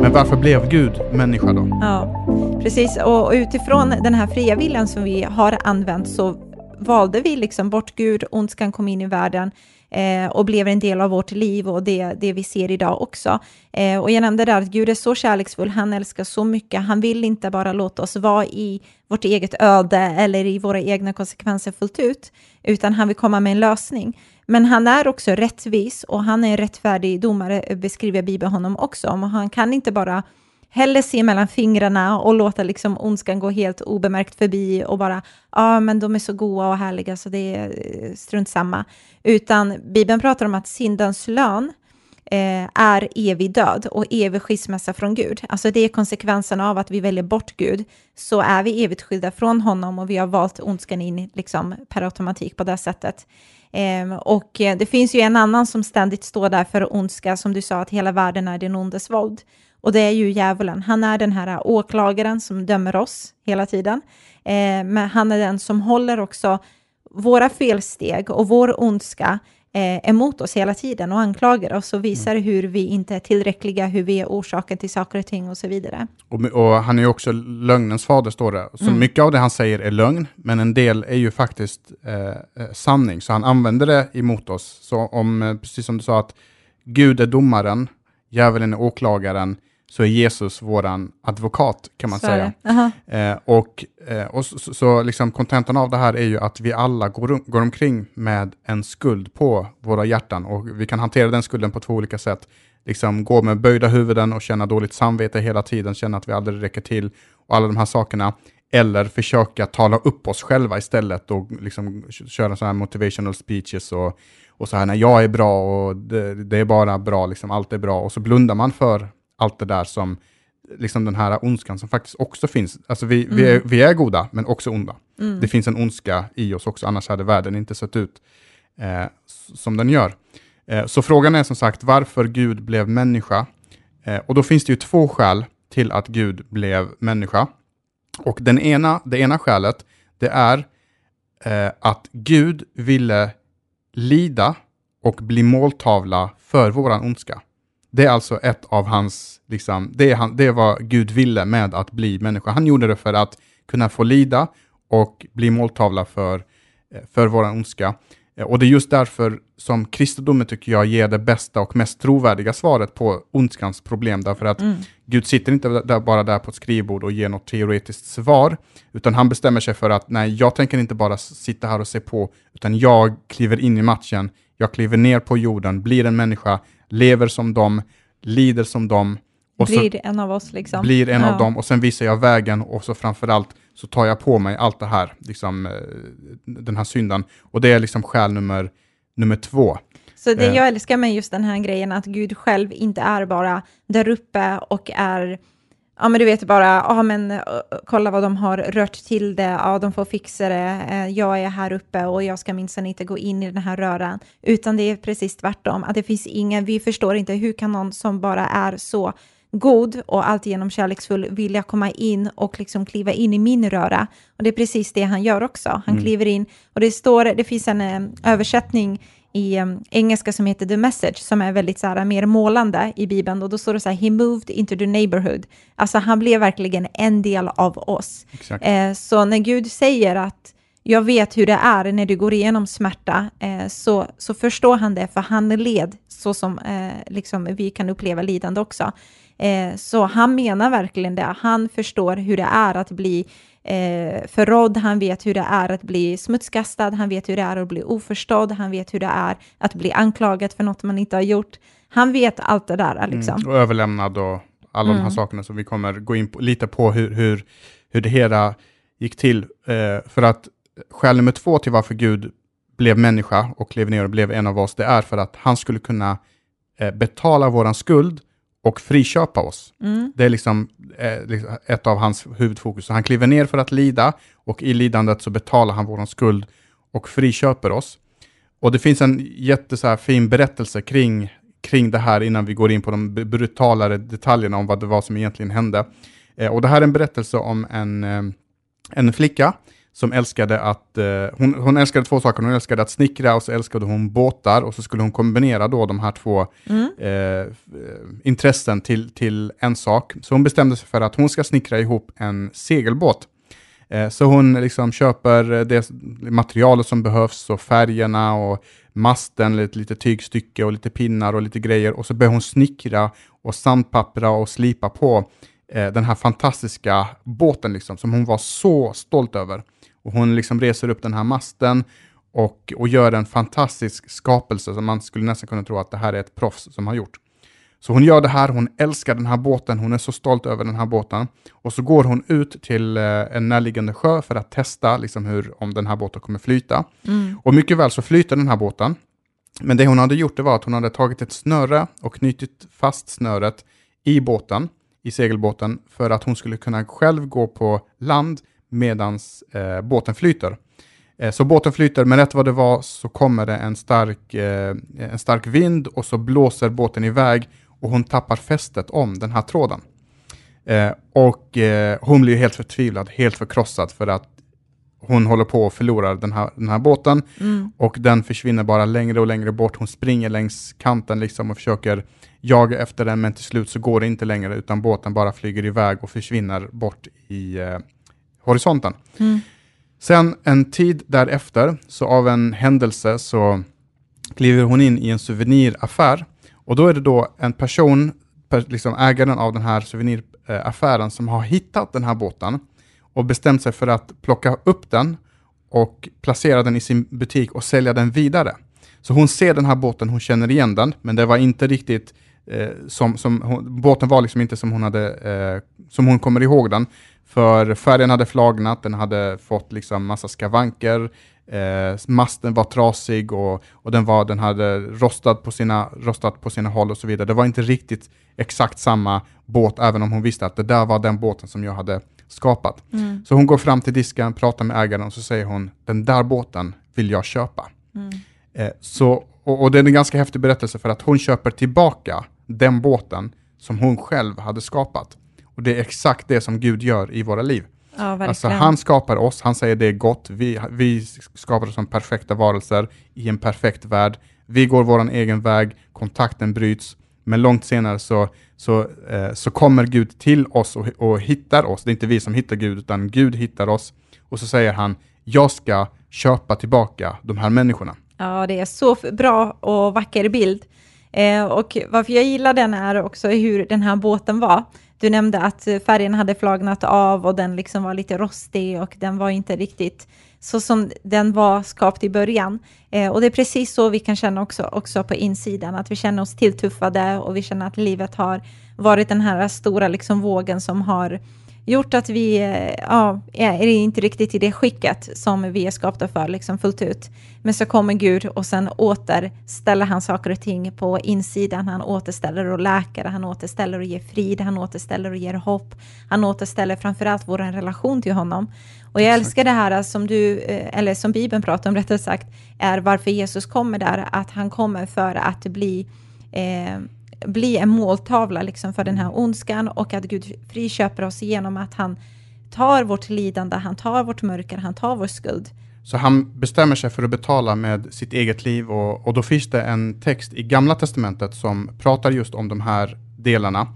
Men varför blev Gud människa då? Ja, precis. Och utifrån den här fria viljan som vi har använt, så valde vi liksom bort Gud, ondskan kom in i världen eh, och blev en del av vårt liv och det, det vi ser idag också. Eh, och jag nämnde där att Gud är så kärleksfull, han älskar så mycket, han vill inte bara låta oss vara i vårt eget öde eller i våra egna konsekvenser fullt ut, utan han vill komma med en lösning. Men han är också rättvis och han är en rättfärdig domare, beskriver Bibeln honom också om. Han kan inte bara heller se mellan fingrarna och låta liksom ondskan gå helt obemärkt förbi och bara, ja ah, men de är så goda och härliga så det är strunt samma. Utan Bibeln pratar om att syndens lön eh, är evig död och evig skilsmässa från Gud. Alltså det är konsekvensen av att vi väljer bort Gud, så är vi evigt skilda från honom och vi har valt ondskan in liksom per automatik på det sättet. Eh, och det finns ju en annan som ständigt står där för ondska, som du sa, att hela världen är din ondes våld. Och det är ju djävulen. Han är den här åklagaren som dömer oss hela tiden. Eh, men han är den som håller också våra felsteg och vår ondska eh, emot oss hela tiden. Och anklagar oss och visar hur vi inte är tillräckliga. Hur vi är orsaken till saker och ting och så vidare. Och, och han är ju också lögnens fader, står det. Så mm. mycket av det han säger är lögn. Men en del är ju faktiskt eh, sanning. Så han använder det emot oss. Så om, precis som du sa, att Gud är domaren. Djävulen är åklagaren. Så är Jesus våran advokat, kan man så säga. Uh-huh. Eh, och eh, och så, så liksom kontentan av det här är ju att vi alla går, um, går omkring med en skuld på våra hjärtan. Och vi kan hantera den skulden på två olika sätt. Liksom gå med böjda huvuden och känna dåligt samvete hela tiden. Känna att vi aldrig räcker till och alla de här sakerna. Eller försöka tala upp oss själva istället. Och liksom köra sådana här motivational speeches och, och så här, när jag är bra och det, det är bara bra, liksom allt är bra. Och så blundar man för allt det där som, liksom den här ondskan som faktiskt också finns. Alltså vi, mm. vi, är, vi är goda, men också onda. Mm. Det finns en ondska i oss också, annars hade världen inte sett ut eh, som den gör. Eh, så frågan är som sagt, varför Gud blev människa? Eh, och då finns det ju två skäl till att Gud blev människa. Och den ena, det ena skälet, det är eh, att Gud ville lida och bli måltavla för våran ondska. Det är alltså ett av hans, liksom, det är, han, det är vad Gud ville med att bli människa. Han gjorde det för att kunna få lida och bli måltavla för, för våran ondska. Och det är just därför som kristendomen, tycker jag, ger det bästa och mest trovärdiga svaret på ondskans problem. Därför att mm. Gud sitter inte där, bara där på ett skrivbord och ger något teoretiskt svar. Utan han bestämmer sig för att, nej, jag tänker inte bara sitta här och se på. Utan jag kliver in i matchen, jag kliver ner på jorden, blir en människa, lever som dem, lider som dem. Och blir så, en av oss liksom. Blir en ja. av dem och sen visar jag vägen och så framförallt så tar jag på mig allt det här, liksom den här syndan. Och det är liksom skäl nummer, nummer två. Så det eh. jag älskar med just den här grejen, att Gud själv inte är bara där uppe och är... Ja men du vet bara, ja men kolla vad de har rört till det, ja de får fixa det, jag är här uppe och jag ska minsann inte gå in i den här röran. Utan det är precis tvärtom, att det finns ingen, vi förstår inte hur kan någon som bara är så god och alltigenom kärleksfull vilja komma in och liksom kliva in i min röra. Och det är precis det han gör också, han mm. kliver in och det står, det finns en äm, översättning i um, engelska som heter The Message, som är väldigt så här, mer målande i Bibeln. Och då står det så här, he moved into the neighborhood. Alltså han blev verkligen en del av oss. Eh, så när Gud säger att jag vet hur det är när du går igenom smärta, eh, så, så förstår han det, för han led så som eh, liksom, vi kan uppleva lidande också. Eh, så han menar verkligen det. Han förstår hur det är att bli Eh, förrådd, han vet hur det är att bli smutskastad, han vet hur det är att bli oförstådd, han vet hur det är att bli anklagad för något man inte har gjort, han vet allt det där liksom. Mm, och överlämnad och alla mm. de här sakerna som vi kommer gå in på, lite på hur, hur, hur det hela gick till, eh, för att skäl nummer två till varför Gud blev människa och klev ner och blev en av oss, det är för att han skulle kunna eh, betala våran skuld och friköpa oss. Mm. Det är liksom ett av hans huvudfokus. Så han kliver ner för att lida. Och i lidandet så betalar han vår skuld. Och friköper oss. Och det finns en jätte så här fin berättelse kring, kring det här. Innan vi går in på de brutalare detaljerna. Om vad det var som egentligen hände. Och det här är en berättelse om en, en flicka. Som älskade att... Hon, hon älskade två saker. Hon älskade att snickra och så älskade hon båtar. Och så skulle hon kombinera då de här två mm. eh, intressen till, till en sak. Så hon bestämde sig för att hon ska snickra ihop en segelbåt. Så hon liksom köper det materialet som behövs och färgerna och masten, lite, lite tygstycke och lite pinnar och lite grejer. Och så börjar hon snickra och sandpappra och slipa på eh, den här fantastiska båten liksom, som hon var så stolt över. Och hon liksom reser upp den här masten och, och gör en fantastisk skapelse som man skulle nästan kunna tro att det här är ett proffs som har gjort. Så hon gör det här, hon älskar den här båten, hon är så stolt över den här båten. Och så går hon ut till en närliggande sjö för att testa liksom, hur, om den här båten kommer flyta. Mm. Och mycket väl så flyter den här båten. Men det hon hade gjort det var att hon hade tagit ett snöre och knutit fast snöret i båten, i segelbåten. För att hon skulle kunna själv gå på land medan eh, båten flyter. Eh, så båten flyter, men rätt vad det var så kommer det en stark, eh, en stark vind och så blåser båten iväg. Och hon tappar fästet om den här tråden. Eh, och eh, hon blir helt förtvivlad, helt förkrossad. För att hon håller på att förlora den här, den här båten. Mm. Och den försvinner bara längre och längre bort. Hon springer längs kanten liksom och försöker jaga efter den. Men till slut så går det inte längre. Utan båten bara flyger iväg och försvinner bort i eh, horisonten. Mm. Sen en tid därefter så av en händelse så kliver hon in i en souveniraffär. Och då är det då en person, liksom ägaren av den här souveniraffären, som har hittat den här båten och bestämt sig för att plocka upp den och placera den i sin butik och sälja den vidare. Så hon ser den här båten, hon känner igen den, men det var inte riktigt eh, som, som hon, båten var liksom inte som hon hade, eh, som hon kommer ihåg den. För färgen hade flagnat, den hade fått liksom massa skavanker. Eh, masten var trasig och, och den, var, den hade rostat på, sina, rostat på sina håll och så vidare. Det var inte riktigt exakt samma båt, även om hon visste att det där var den båten som jag hade skapat. Mm. Så hon går fram till disken, pratar med ägaren och så säger hon, den där båten vill jag köpa. Mm. Eh, så, och, och det är en ganska häftig berättelse för att hon köper tillbaka den båten som hon själv hade skapat. Och det är exakt det som Gud gör i våra liv. Ja, alltså han skapar oss, han säger det är gott, vi, vi skapar oss som perfekta varelser i en perfekt värld, vi går våran egen väg, kontakten bryts, men långt senare så, så, eh, så kommer Gud till oss och, och hittar oss, det är inte vi som hittar Gud utan Gud hittar oss och så säger han, jag ska köpa tillbaka de här människorna. Ja, det är så bra och vacker bild. Eh, och varför jag gillar den är också hur den här båten var. Du nämnde att färgen hade flagnat av och den liksom var lite rostig och den var inte riktigt så som den var skapt i början. Eh, och det är precis så vi kan känna också, också på insidan. Att vi känner oss tilltuffade och vi känner att livet har varit den här stora liksom vågen som har gjort att vi ja, är inte riktigt i det skicket som vi är skapta för liksom fullt ut. Men så kommer Gud och sen återställer han saker och ting på insidan. Han återställer och läker, han återställer och ger frid, han återställer och ger hopp. Han återställer framförallt vår relation till honom. Och jag älskar det här som du, eller som Bibeln pratar om rättare sagt, är varför Jesus kommer där. Att han kommer för att bli... Eh, bli en måltavla liksom för den här ondskan och att Gud friköper oss genom att han tar vårt lidande, han tar vårt mörker, han tar vår skuld. Så han bestämmer sig för att betala med sitt eget liv och, och då finns det en text i Gamla testamentet som pratar just om de här delarna.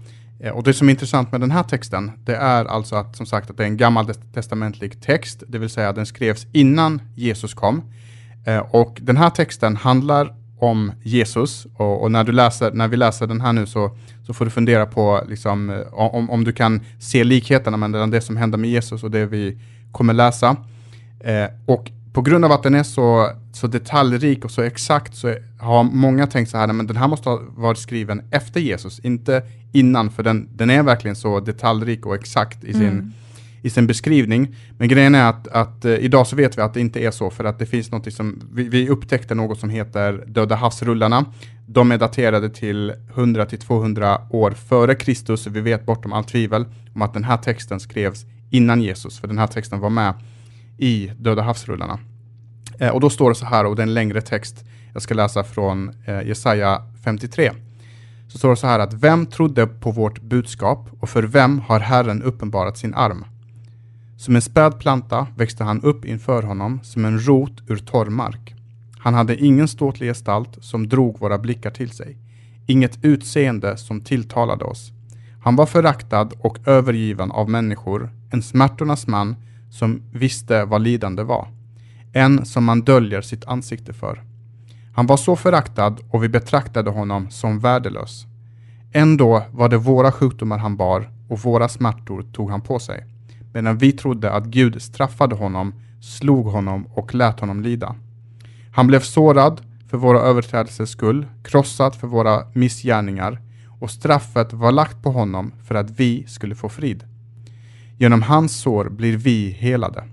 Och det som är intressant med den här texten, det är alltså att som sagt att det är en gammal testamentlig text, det vill säga den skrevs innan Jesus kom. Och den här texten handlar om Jesus och, och när, du läser, när vi läser den här nu så, så får du fundera på liksom, om, om du kan se likheterna mellan det som händer med Jesus och det vi kommer läsa. Eh, och på grund av att den är så, så detaljrik och så exakt så har många tänkt så här, men den här måste ha varit skriven efter Jesus, inte innan, för den, den är verkligen så detaljrik och exakt i sin, mm. i sin beskrivning. Men grejen är att, att eh, idag så vet vi att det inte är så. För att det finns något som... Vi, vi upptäckte något som heter Döda havsrullarna. De är daterade till hundra till tvåhundra år före Kristus. Så vi vet bortom allt tvivel om att den här texten skrevs innan Jesus. För den här texten var med i Döda havsrullarna. Eh, och då står det så här, och det är en längre text. Jag ska läsa från eh, Jesaja femtiotre. Så står det så här att vem trodde på vårt budskap och för vem har Herren uppenbarat sin arm? Som en späd planta växte han upp inför honom som en rot ur torrmark. Han hade ingen ståtlig gestalt som drog våra blickar till sig. Inget utseende som tilltalade oss. Han var föraktad och övergiven av människor, en smärtornas man som visste vad lidande var, en som man döljer sitt ansikte för. Han var så föraktad och vi betraktade honom som värdelös. Ändå var det våra sjukdomar han bar och våra smärtor tog han på sig, medan vi trodde att Gud straffade honom, slog honom och lät honom lida. Han blev sårad för våra överträdelsers skull, krossad för våra missgärningar, och straffet var lagt på honom för att vi skulle få frid. Genom hans sår blir vi helade.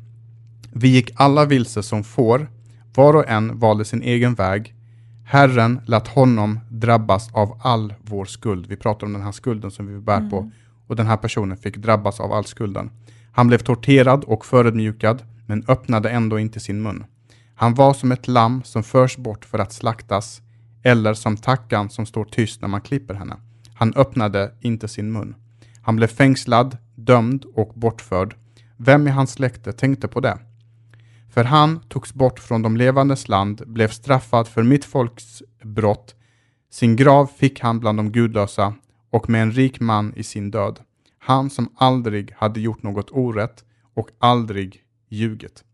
Vi gick alla vilse som får, var och en valde sin egen väg. Herren lät honom drabbas av all vår skuld. Vi pratar om den här skulden som vi bär mm. på, och den här personen fick drabbas av all skulden. Han blev torterad och förödmjukad, men öppnade ändå inte sin mun. Han var som ett lamm som förs bort för att slaktas, eller som tackan som står tyst när man klipper henne. Han öppnade inte sin mun. Han blev fängslad, dömd och bortförd. Vem i hans släkte tänkte på det? För han togs bort från de levandes land, blev straffad för mitt folks brott. Sin grav fick han bland de gudlösa och med en rik man i sin död. Han som aldrig hade gjort något orätt och aldrig ljugit.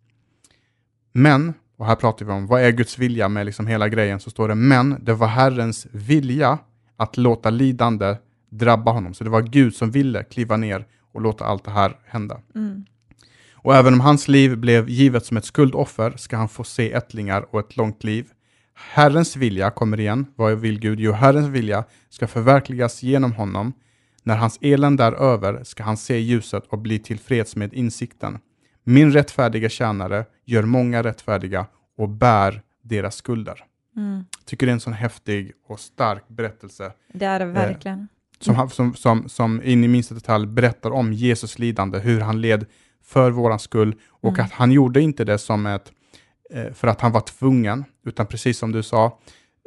Men, och här pratar vi om, vad är Guds vilja med liksom hela grejen, så står det, men det var Herrens vilja att låta lidande drabba honom. Så det var Gud som ville kliva ner och låta allt det här hända. Mm. Och även om hans liv blev givet som ett skuldoffer ska han få se ättlingar och ett långt liv. Herrens vilja, kommer igen, vad vill Gud? Jo, Herrens vilja ska förverkligas genom honom. När hans elände är över ska han se ljuset och bli tillfreds med insikten. Min rättfärdiga tjänare gör många rättfärdiga och bär deras skulder. Mm. Tycker det är en sån häftig och stark berättelse. Det är det verkligen. Eh, som, som, som, som in i minsta detalj berättar om Jesus lidande, hur han led för våran skull. Och mm. att han gjorde inte det som ett, eh, för att han var tvungen. Utan precis som du sa,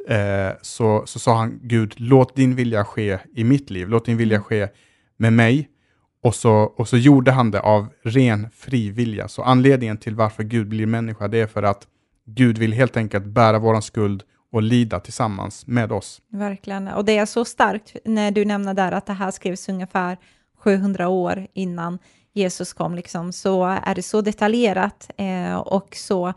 eh, så, så sa han, Gud, låt din vilja ske i mitt liv. Låt din vilja ske med mig. Och så, och så gjorde han det av ren fri vilja. Så anledningen till varför Gud blir människa, det är för att Gud vill helt enkelt bära våran skuld och lida tillsammans med oss. Verkligen. Och det är så starkt när du nämner där att det här skrevs ungefär sjuhundra år innan Jesus kom. Liksom, så är det så detaljerat eh, och så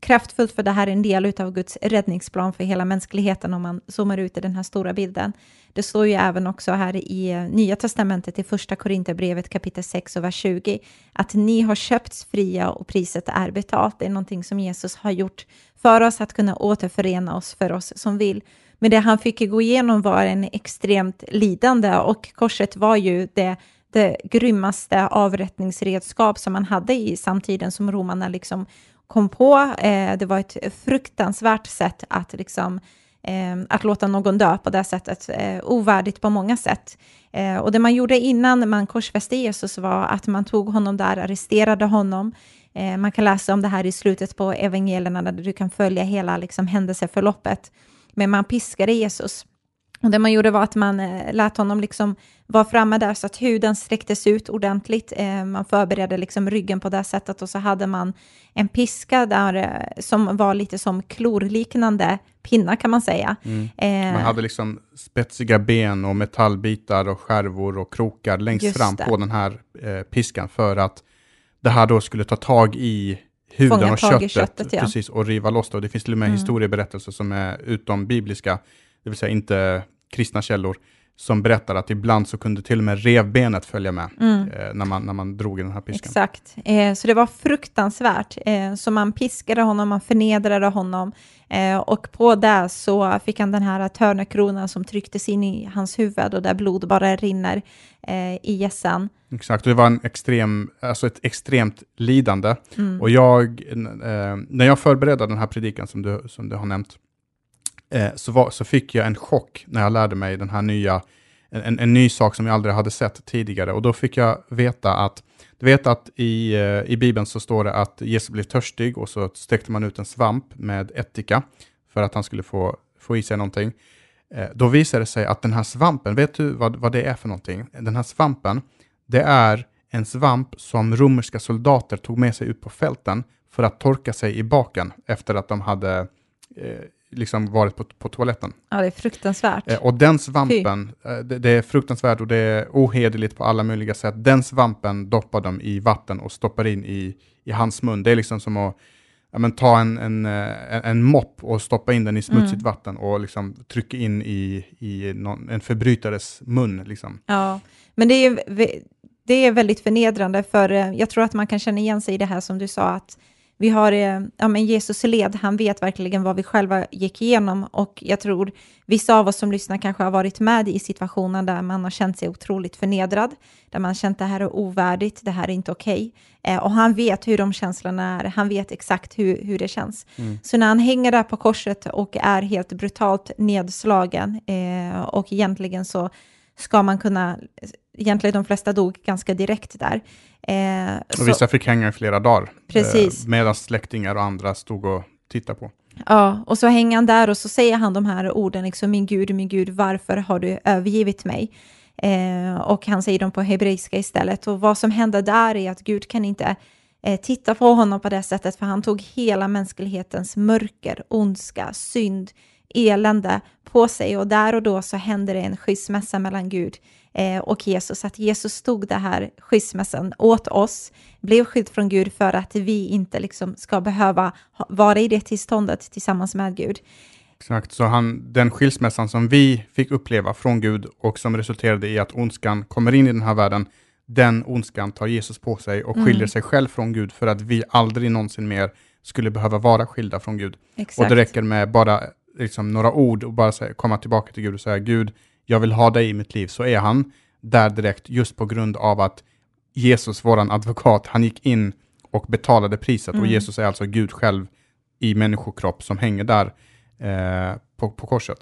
kraftfullt, för det här är en del utav Guds räddningsplan för hela mänskligheten om man zoomar ut i den här stora bilden. Det står ju även också här i Nya Testamentet i Första Korinthierbrevet kapitel sex och vers tjugo att ni har köpts fria och priset är betalt. Det är någonting som Jesus har gjort för oss, att kunna återförena oss för oss som vill. Men det han fick gå igenom var en extremt lidande, och korset var ju det det grymmaste avrättningsredskap som man hade i samtiden, som romarna liksom kom på. Eh, det var ett fruktansvärt sätt att, liksom, eh, att låta någon dö på det sättet. Eh, ovärdigt på många sätt. Eh, och det man gjorde innan man korsfäste Jesus var att man tog honom där, arresterade honom. Eh, man kan läsa om det här i slutet på evangelierna där du kan följa hela liksom, händelseförloppet. Men man piskade Jesus. Och det man gjorde var att man eh, lät honom liksom vara framme där så att huden sträcktes ut ordentligt. Eh, man förberedde liksom ryggen på det sättet, och så hade man en piska där eh, som var lite som klorliknande pinna kan man säga. Mm. Eh, man hade liksom spetsiga ben och metallbitar och skärvor och krokar längst fram på den här eh, piskan för att det här då skulle ta tag i huden Fånga och köttet, köttet ja. Precis, och riva loss det. Och det finns till och med mm. historieberättelser som är utom bibliska, det vill säga inte kristna källor, som berättar att ibland så kunde till och med revbenet följa med mm. eh, när, man, när man drog i den här piskan. Exakt, eh, så det var fruktansvärt. Eh, så man piskade honom, man förnedrade honom. Eh, och på det så fick han den här törnekronan som trycktes in i hans huvud och där blod bara rinner eh, i hjässan. Exakt, och det var en extrem, alltså ett extremt lidande. Mm. Och jag, eh, när jag förberedde den här predikan som du, som du har nämnt, Så, var, så fick jag en chock när jag lärde mig den här nya, en, en ny sak som jag aldrig hade sett tidigare. Och då fick jag veta att, du vet att i, i Bibeln så står det att Jesus blev törstig och så stekte man ut en svamp med ättika för att han skulle få, få i sig någonting. Då visade det sig att den här svampen, vet du vad, vad det är för någonting? Den här svampen, det är en svamp som romerska soldater tog med sig ut på fälten för att torka sig i baken efter att de hade... Eh, liksom varit på, på toaletten. Ja, det är fruktansvärt. Eh, och den svampen, eh, det, det är fruktansvärt och det är ohederligt på alla möjliga sätt. Den svampen doppar de i vatten och stoppar in i, i hans mun. Det är liksom som att ja, men, ta en, en, en, en mopp och stoppa in den i smutsigt mm. vatten och liksom trycka in i, i någon, en förbrytares mun. Liksom. Ja, men det är, det är väldigt förnedrande, för jag tror att man kan känna igen sig i det här som du sa, att vi har, ja men Jesus i led, han vet verkligen vad vi själva gick igenom, och jag tror vissa av oss som lyssnar kanske har varit med i situationen där man har känt sig otroligt förnedrad, där man har känt det här är ovärdigt, det här är inte okej. Eh, och han vet hur de känslorna är, han vet exakt hur, hur det känns. Mm. Så när han hänger där på korset och är helt brutalt nedslagen eh, och egentligen så ska man kunna, egentligen de flesta dog ganska direkt där. Eh, och så, vissa fick hänga i flera dagar. Precis. Eh, medan släktingar och andra stod och tittade på. Ja, och så hänger han där och så säger han de här orden, liksom, min Gud, min Gud, varför har du övergivit mig? Eh, och han säger dem på hebreiska istället. Och vad som händer där är att Gud kan inte eh, titta på honom på det sättet, för han tog hela mänsklighetens mörker, ondska, synd, elände på sig, och där och då så hände det en skilsmässa mellan Gud eh, och Jesus, att Jesus tog det här skilsmässan åt oss, blev skild från Gud för att vi inte liksom ska behöva ha, vara i det tillståndet tillsammans med Gud. Exakt, så han, den skilsmässan som vi fick uppleva från Gud och som resulterade i att ondskan kommer in i den här världen, den ondskan tar Jesus på sig och skiljer mm. sig själv från Gud, för att vi aldrig någonsin mer skulle behöva vara skilda från Gud. Exakt. Och det räcker med bara liksom några ord och bara säga, komma tillbaka till Gud och säga, Gud, jag vill ha dig i mitt liv, så är han där direkt, just på grund av att Jesus, våran advokat, han gick in och betalade priset mm. och Jesus är alltså Gud själv i människokropp som hänger där eh, på, på korset.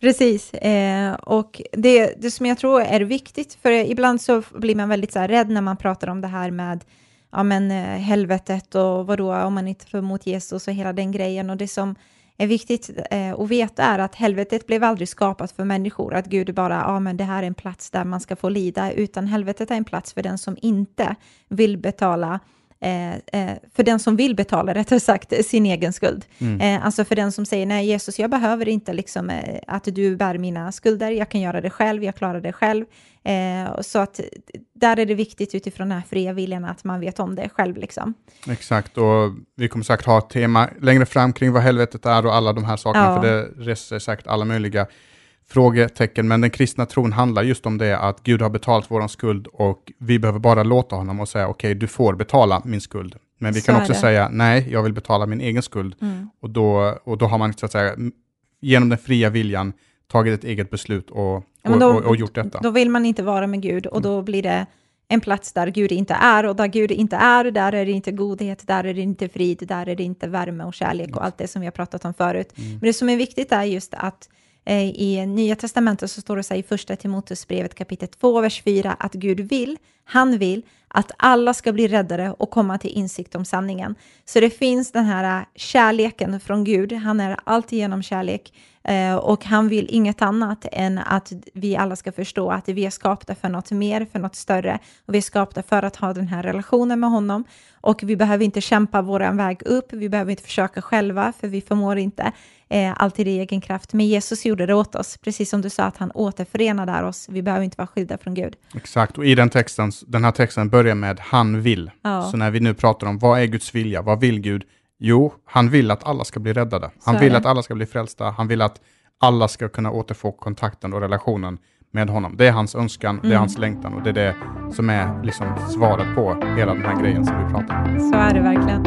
Precis, eh, och det, det som jag tror är viktigt, för ibland så blir man väldigt så här rädd när man pratar om det här med ja, men, helvetet och vadå om man inte får emot Jesus och hela den grejen, och det som är viktigt eh, att veta är att helvetet blev aldrig skapat för människor, att Gud bara, ja ah, men det här är en plats där man ska få lida, utan helvetet är en plats för den som inte vill betala eh, eh, för den som vill betala, rättare sagt, sin egen skuld. Mm. Eh, alltså för den som säger, nej Jesus, jag behöver inte liksom eh, att du bär mina skulder, jag kan göra det själv, jag klarar det själv. Eh, så att där är det viktigt utifrån den här fria viljan att man vet om det själv liksom. Exakt, och vi kommer säkert ha ett tema längre fram kring vad helvetet är och alla de här sakerna, ja. För det reser säkert alla möjliga frågetecken, men den kristna tron handlar just om det, att Gud har betalat våran skuld och vi behöver bara låta honom och säga, okej, okay, du får betala min skuld, men vi så kan också det. Säga, nej, jag vill betala min egen skuld mm. och, då, och då har man så att säga genom den fria viljan tagit ett eget beslut och, och, ja, då, och, och gjort detta. Då vill man inte vara med Gud, och då blir det en plats där Gud inte är, och där Gud inte är, där är det inte godhet, där är det inte frid, där är det inte värme och kärlek och allt det som vi har pratat om förut. Mm. Men det som är viktigt är just att eh, i Nya Testamentet så står det så här i första Timotusbrevet kapitel två, vers fyra, att Gud vill, han vill att alla ska bli räddare och komma till insikt om sanningen. Så det finns den här kärleken från Gud, han är alltid genom kärlek. Och han vill inget annat än att vi alla ska förstå att vi är skapta för något mer, för något större. Och vi är skapta för att ha den här relationen med honom. Och vi behöver inte kämpa våran väg upp, vi behöver inte försöka själva, för vi förmår inte eh, alltid i egen kraft. Men Jesus gjorde det åt oss, precis som du sa, att han återförenade där oss. Vi behöver inte vara skilda från Gud. Exakt, och i den, texten, den här texten börjar med han vill. Ja. Så när vi nu pratar om vad är Guds vilja, vad vill Gud? Jo, han vill att alla ska bli räddade. Han vill att alla ska bli frälsta. Han vill att alla ska kunna återfå kontakten och relationen med honom. Det är hans önskan, mm. det är hans längtan, och det är det som är liksom svaret på hela den här grejen som vi pratar om. Så är det verkligen.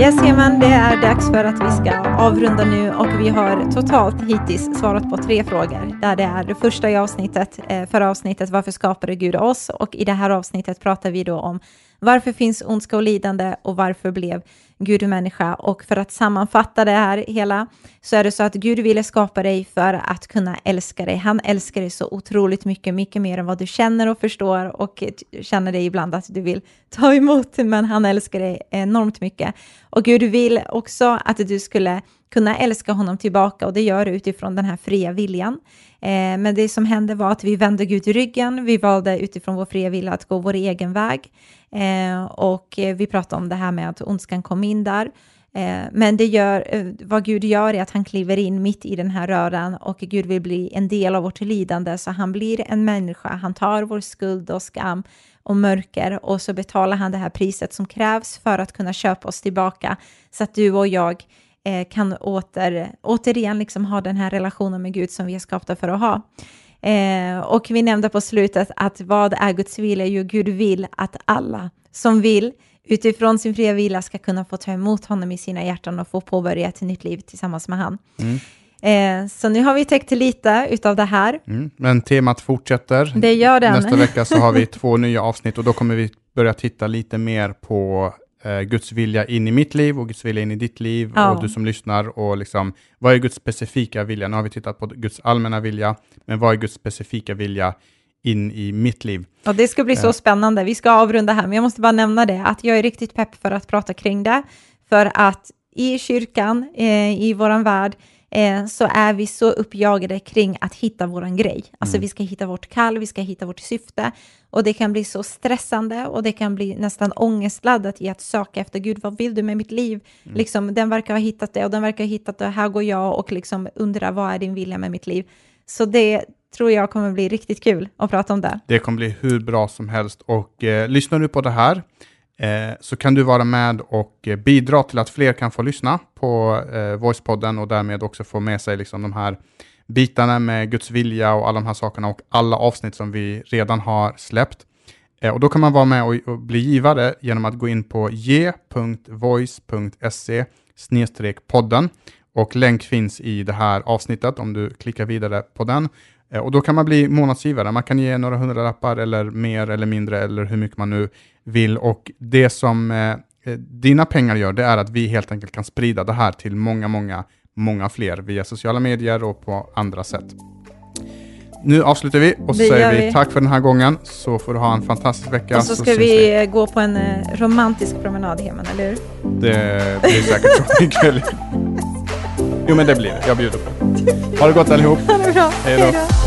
Yes, Heman, det är dags för att vi ska avrunda nu, och vi har totalt hittills svarat på tre frågor. Där det är det första i avsnittet, förra avsnittet, varför skapade Gud oss? Och i det här avsnittet pratar vi då om varför finns ondska och lidande, och varför blev Gud människa? Och för att sammanfatta det här hela, så är det så att Gud ville skapa dig för att kunna älska dig. Han älskar dig så otroligt mycket, mycket mer än vad du känner och förstår, och känner dig ibland att du vill ta emot, men han älskar dig enormt mycket. Och Gud vill också att du skulle kunna älska honom tillbaka, och det gör du utifrån den här fria viljan. Eh, men det som hände var att vi vände Gud ryggen. Vi valde utifrån vår fria vilja att gå vår egen väg. Eh, och vi pratade om det här med att ondskan kom in där. Eh, men det gör, eh, vad Gud gör är att han kliver in mitt i den här röran, och Gud vill bli en del av vårt lidande, så han blir en människa, han tar vår skuld och skam och mörker, och så betalar han det här priset som krävs för att kunna köpa oss tillbaka, så att du och jag eh, kan åter, återigen liksom ha den här relationen med Gud som vi är skapta för att ha. Eh, och vi nämnde på slutet att vad är Guds vilja? Jo, Gud vill att alla som vill utifrån sin fria vilja ska kunna få ta emot honom i sina hjärtan och få påbörja ett nytt liv tillsammans med han. Mm. Eh, så nu har vi täckt lite utav det här. Mm. Men temat fortsätter. Det gör den. Nästa vecka så har vi två nya avsnitt, och då kommer vi börja titta lite mer på eh, Guds vilja in i mitt liv och Guds vilja in i ditt liv, ja. Och du som lyssnar, och liksom, vad är Guds specifika vilja? Nu har vi tittat på Guds allmänna vilja, men vad är Guds specifika vilja in i mitt liv? Och det ska bli så spännande. Vi ska avrunda här, men jag måste bara nämna det, att jag är riktigt pepp för att prata kring det, för att i kyrkan, eh, i våran värld, eh, så är vi så uppjagade kring att hitta våran grej. Alltså mm. vi ska hitta vårt kall, vi ska hitta vårt syfte, och det kan bli så stressande, och det kan bli nästan ångestladdat i att söka efter Gud, vad vill du med mitt liv? Mm. Liksom, den verkar ha hittat det, och den verkar ha hittat det, här går jag och liksom undrar, vad är din vilja med mitt liv? Så det tror jag kommer bli riktigt kul att prata om det. Det kommer bli hur bra som helst. Och eh, lyssnar du på det här eh, så kan du vara med och eh, bidra till att fler kan få lyssna på eh, Voicepodden, och därmed också få med sig liksom de här bitarna med Guds vilja och alla de här sakerna, och alla avsnitt som vi redan har släppt. Eh, och då kan man vara med och, och bli givare genom att gå in på g punkt voice punkt se snedstreck podden, och länk finns i det här avsnittet om du klickar vidare på den. Och då kan man bli månadsgivare. Man kan ge några hundra lappar eller mer eller mindre, eller hur mycket man nu vill. Och det som eh, dina pengar gör, det är att vi helt enkelt kan sprida det här till många, många, många fler via sociala medier och på andra sätt. Nu avslutar vi, och så säger vi. vi tack för den här gången. Så får du ha en fantastisk vecka. Och så ska så vi, vi gå på en romantisk promenad hemma, eller hur? Det blir säkert så kul. Jo, men det blir det. Jag bjuder på. Ha det gott allihop. Ha det bra. Hej då.